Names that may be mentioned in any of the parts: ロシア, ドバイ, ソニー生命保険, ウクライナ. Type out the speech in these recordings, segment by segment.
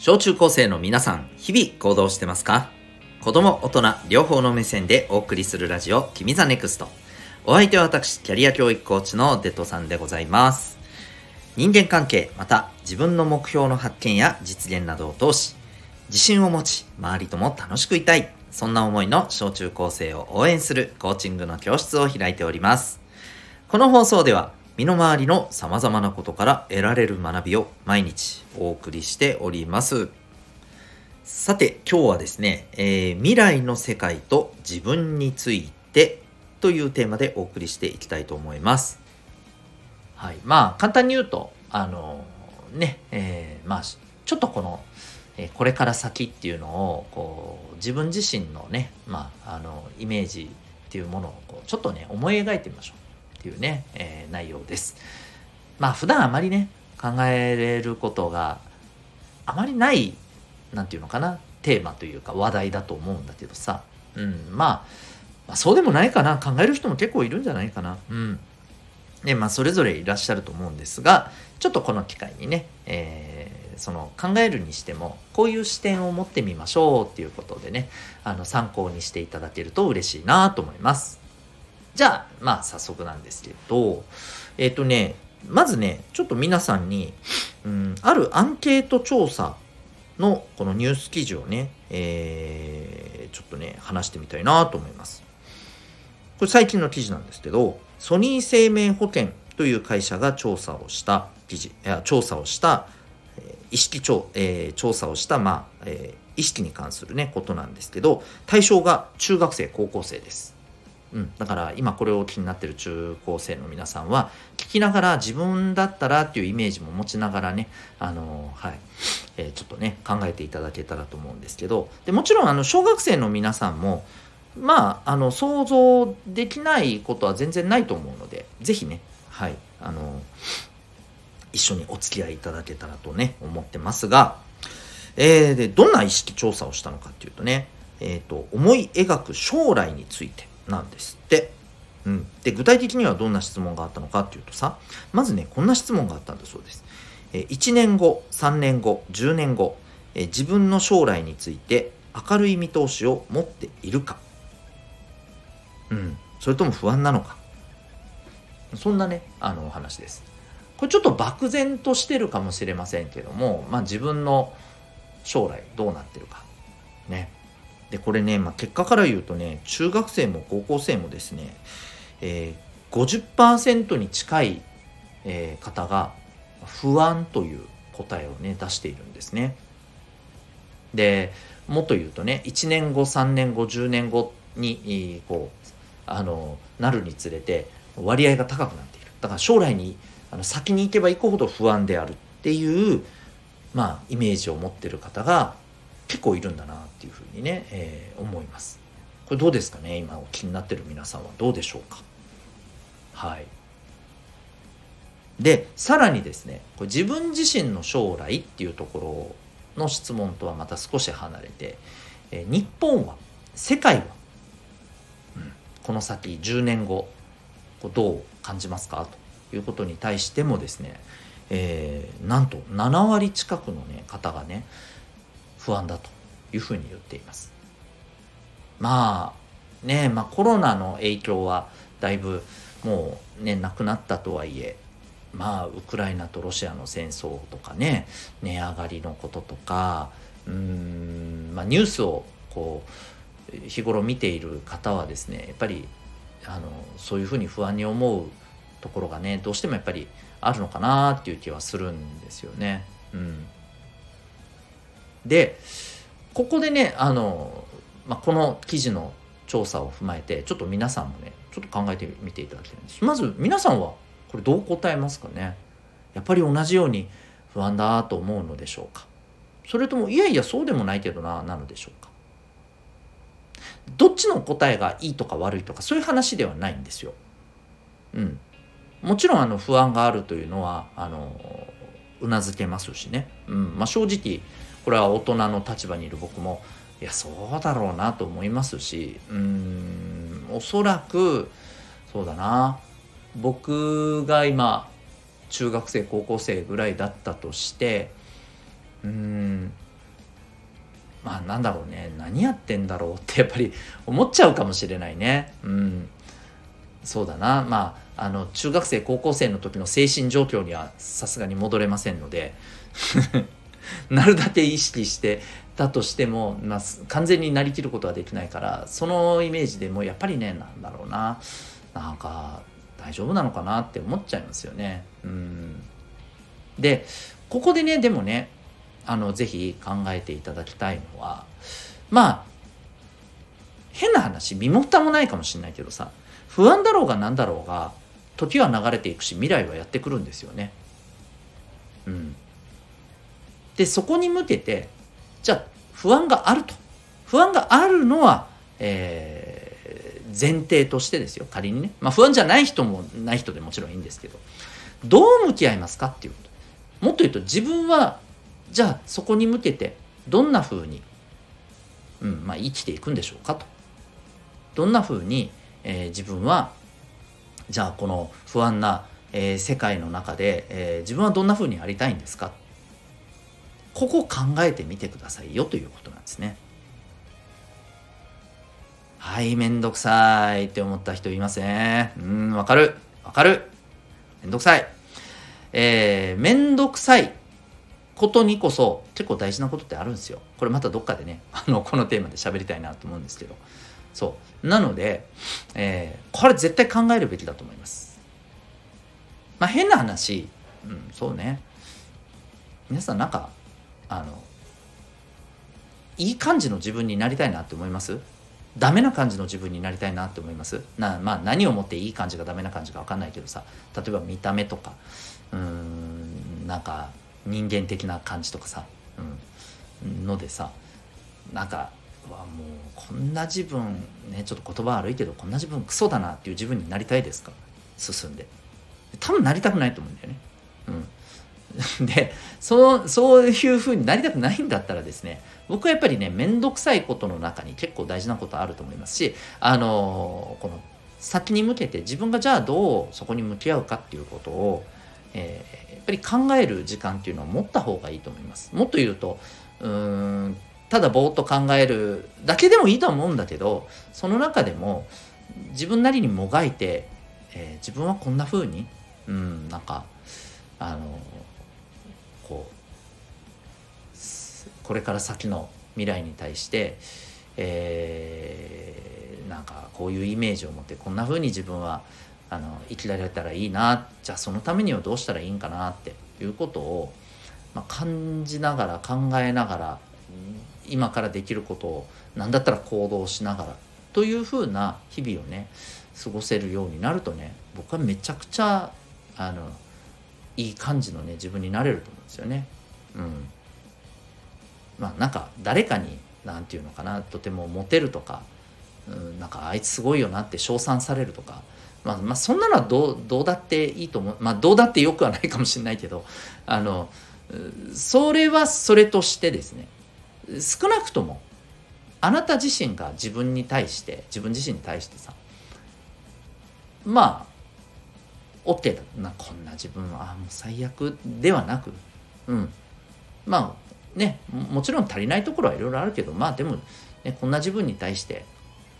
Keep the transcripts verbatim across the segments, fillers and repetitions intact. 小中高生の皆さん、日々行動してますか？子供、大人、両方の目線でお送りするラジオ、君ザネクスト。お相手は私、キャリア教育コーチのデトさんでございます。人間関係、また自分の目標の発見や実現などを通し、自信を持ち、周りとも楽しくいたい。そんな思いの小中高生を応援するコーチングの教室を開いております。この放送では、身の回りの様々なことから得られる学びを毎日お送りしております。さて今日はですね、えー、未来の世界と自分についてというテーマでお送りしていきたいと思います。はい、まあ簡単に言うとあのー、ね、えー、まあちょっとこの、えー、これから先っていうのをこう自分自身のね、まああのイメージっていうものをこうちょっとね思い描いてみましょう。っていうね、えー、内容です。まあ普段あまりね考えれることがあまりないなんていうのかなテーマというか話題だと思うんだけどさ、うん、まあ、まあそうでもないかな考える人も結構いるんじゃないかな、うん、でまあそれぞれいらっしゃると思うんですがちょっとこの機会にね、えー、その考えるにしてもこういう視点を持ってみましょうっていうことでねあの参考にしていただけると嬉しいなと思います。じゃあ、まあ早速なんですけど、えっとね、まずね、ちょっと皆さんに、うん、あるアンケート調査のこのニュース記事をね、えー、ちょっとね、話してみたいなと思います。これ最近の記事なんですけど、ソニー生命保険という会社が調査をした記事、いや調査をした、意識調、えー、調査をした、まあ、えー、意識に関するね、ことなんですけど、対象が中学生、高校生です。うん、だから今これを気になってる中高生の皆さんは聞きながら自分だったらっていうイメージも持ちながらねあのー、はい、えー、ちょっとね考えていただけたらと思うんですけどでもちろんあの小学生の皆さんもまああの想像できないことは全然ないと思うのでぜひねはいあのー、一緒にお付き合いいただけたらとね思ってますが、えー、でどんな意識調査をしたのかっていうとねえーと思い描く将来についてなんですって、うん、で具体的にはどんな質問があったのかっていうとさまずねこんな質問があったんだそうです、えー、いちねんごさんねんごじゅうねんご、えー、自分の将来について明るい見通しを持っているか、うん、それとも不安なのかそんなねあのお話です。これちょっと漠然としてるかもしれませんけども、まあ、自分の将来どうなってるかねでこれね、まあ、結果から言うとね中学生も高校生もですね、えー、ごじゅっパーセント に近い、えー、方が不安という答えをね出しているんですね。でもっと言うとねいちねんごさんねんごじゅうねんごに、えー、こうあのなるにつれて割合が高くなっている。だから将来にあの先に行けば行くほど不安であるっていう、まあ、イメージを持っている方が結構いるんだなっていうふうにね、えー、思います。これどうですかね今お気になってる皆さんはどうでしょうか。はい。でさらにですねこれ自分自身の将来っていうところの質問とはまた少し離れて、えー、日本は世界は、うん、この先じゅうねんごどう感じますかということに対してもですね、えー、なんとななわり近くの、ね、方がね不安だというふうに言っています。まあね、まあ、コロナの影響はだいぶもうねなくなったとはいえ、まあウクライナとロシアの戦争とかね値上がりのこととか、うーん、まあ、ニュースをこう日頃見ている方はですねやっぱりあのそういうふうに不安に思うところがねどうしてもやっぱりあるのかなっていう気はするんですよね。うん。でここでねあの、まあ、この記事の調査を踏まえてちょっと皆さんもねちょっと考えてみていただきたいんです。まず皆さんはこれどう答えますかね。やっぱり同じように不安だと思うのでしょうか。それともいやいやそうでもないけどななのでしょうか。どっちの答えがいいとか悪いとかそういう話ではないんですよ。うん、もちろんあの不安があるというのはあのうなずけますしね、うんまあ、正直これは大人の立場にいる僕もいやそうだろうなと思いますしうーんおそらくそうだな僕が今中学生高校生ぐらいだったとしてうーんまあなんだろうね、何やってんだろうってやっぱり思っちゃうかもしれないね。うん、そうだな。まああの中学生高校生の時の精神状況にはさすがに戻れませんのでなるだけ意識してだとしても、まあ、完全になりきることはできないから、そのイメージでもやっぱりね、なんだろうな、なんか大丈夫なのかなって思っちゃいますよね。うんでここでね、でもね、あのぜひ考えていただきたいのは、まあ変な話、身も蓋もないかもしれないけどさ、不安だろうが何だろうが時は流れていくし、未来はやってくるんですよね。うんでそこに向けて、じゃあ不安があると、不安があるのは、えー、前提としてですよ、仮にね、まあ、不安じゃない人もない人でもちろんいいんですけど、どう向き合いますかっていうこと。もっと言うと、自分はじゃあそこに向けてどんなふうに、うんまあ、生きていくんでしょうかと。どんなふうに、えー、自分はじゃあこの不安な、えー、世界の中で、えー、自分はどんなふうにありたいんですか、ここを考えてみてくださいよということなんですね。はい、めんどくさいって思った人いますね。うん、わかる、わかる。めんどくさい。えー、めんどくさいことにこそ結構大事なことってあるんですよ。これまたどっかでね、あのこのテーマで喋りたいなと思うんですけど、そうなので、えー、これ絶対考えるべきだと思います。まあ変な話、うん、そうね。皆さんなんか、あのいい感じの自分になりたいなって思います？ダメな感じの自分になりたいなって思います？な、まあ、何をもっていい感じかダメな感じか分かんないけどさ、例えば見た目とか、うーんなんか人間的な感じとかさ、うん、のでさ、なんかうわもうこんな自分ね、ちょっと言葉悪いけどこんな自分クソだなっていう自分になりたいですか？進んで多分なりたくないと思うんだよね。うんでそう、そういう風になりたくないんだったらですね、僕はやっぱりね、めんどくさいことの中に結構大事なことあると思いますし、あのー、この先に向けて自分がじゃあどうそこに向き合うかっていうことを、えー、やっぱり考える時間っていうのを持った方がいいと思います。もっと言うと、うーんただぼーっと考えるだけでもいいと思うんだけど、その中でも自分なりにもがいて、えー、自分はこんな風に、うんなんかあのーこうこれから先の未来に対して、えー、なんかこういうイメージを持ってこんな風に自分はあの生きられたらいいな、じゃあそのためにはどうしたらいいんかなっていうことを、まあ、感じながら考えながら、今からできることを何だったら行動しながらという風な日々をね過ごせるようになるとね、僕はめちゃくちゃあのいい感じのね自分になれると思うんですよね。うん、まあなんか誰かになんていうのかな、とてもモテるとか、うん、なんかあいつすごいよなって称賛されるとか、まあ、まあそんなのはどう、どうだっていいと思う。まあどうだってよくはないかもしれないけど、あのそれはそれとしてですね、少なくともあなた自身が自分に対して自分自身に対してさ、まあOK だな、こんな自分はもう最悪ではなく、うん、まあね、もちろん足りないところはいろいろあるけど、まあでも、ね、こんな自分に対して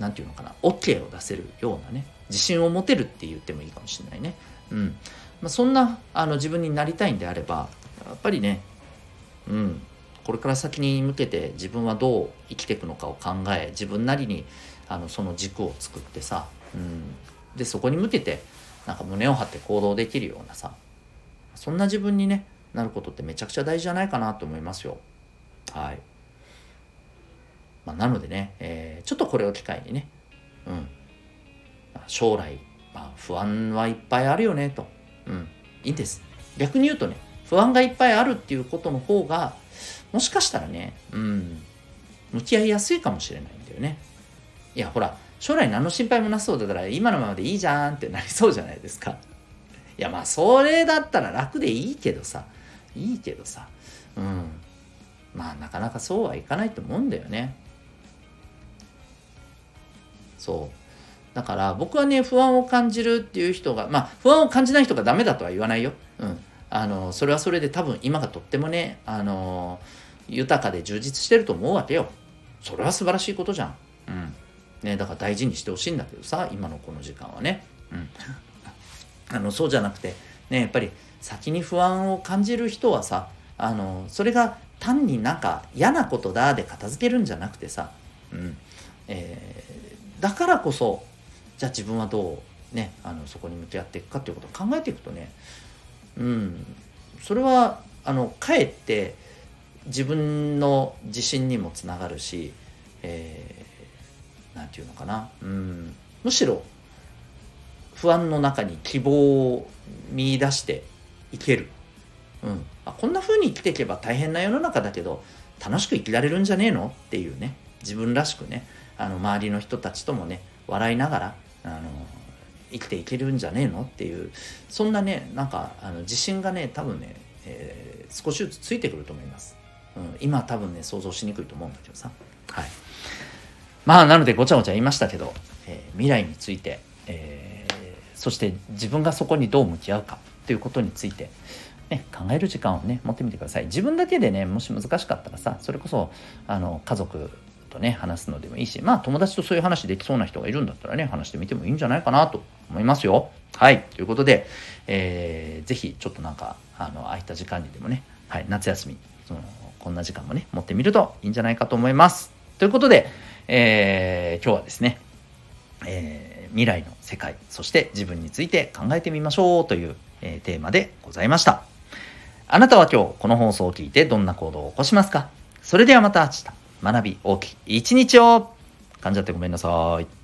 なんていうのかな、 OK を出せるようなね自信を持てるって言ってもいいかもしれないね。うんまあ、そんなあの自分になりたいんであれば、やっぱりね、うん、これから先に向けて自分はどう生きていくのかを考え、自分なりにあのその軸を作ってさ、うん、でそこに向けてなんか胸を張って行動できるようなさ、そんな自分に、ね、なることってめちゃくちゃ大事じゃないかなと思いますよ。はい。まあ、なのでね、えー、ちょっとこれを機会にね、うん、将来、まあ、不安はいっぱいあるよねと、うん、いいんです。逆に言うとね、不安がいっぱいあるっていうことの方が、もしかしたらね、うん、向き合いやすいかもしれないんだよね。いや、ほら。将来何の心配もなさそうだから今のままでいいじゃんってなりそうじゃないですか。いやまあそれだったら楽でいいけどさ、いいけどさ、うん、まあなかなかそうはいかないと思うんだよね。そう。だから僕はね、不安を感じるっていう人が、まあ不安を感じない人がダメだとは言わないよ。うん。あのそれはそれで多分今がとってもね、あの豊かで充実してると思うわけよ。それは素晴らしいことじゃん。うんね、だから大事にしてほしいんだけどさ、今のこの時間はね、うん、あのそうじゃなくて、ね、やっぱり先に不安を感じる人はさ、あのそれが単になんか嫌なことだで片付けるんじゃなくてさ、うんえー、だからこそじゃあ自分はどう、ね、あのそこに向き合っていくかっていうことを考えていくとね、うん、それはあのかえって自分の自信にもつながるし、えーなんていうのかな、うん、むしろ不安の中に希望を見出していける、うん、あこんな風に生きていけば大変な世の中だけど楽しく生きられるんじゃねえのっていうね、自分らしくね、あの周りの人たちともね笑いながらあの生きていけるんじゃねえのっていう、そんなねなんかあの自信がね多分ね、えー、少しずつついてくると思います、うん、今多分ね想像しにくいと思うんだけどさ、はい、まあなのでごちゃごちゃ言いましたけど、えー、未来について、えー、そして自分がそこにどう向き合うかということについて、ね、考える時間をね持ってみてください。自分だけでねもし難しかったらさ、それこそあの家族とね話すのでもいいし、まあ友達とそういう話できそうな人がいるんだったらね話してみてもいいんじゃないかなと思いますよ。はい、ということで、えー、ぜひちょっとなんかあの空いた時間にでもね、はい、夏休みそのこんな時間もね持ってみるといいんじゃないかと思います。ということで、えー、今日はですね、えー、未来の世界、そして自分について考えてみましょうという、えー、テーマでございました。あなたは今日この放送を聞いてどんな行動を起こしますか？それではまた明日、学び大きい一日を。噛んじゃってごめんなさい。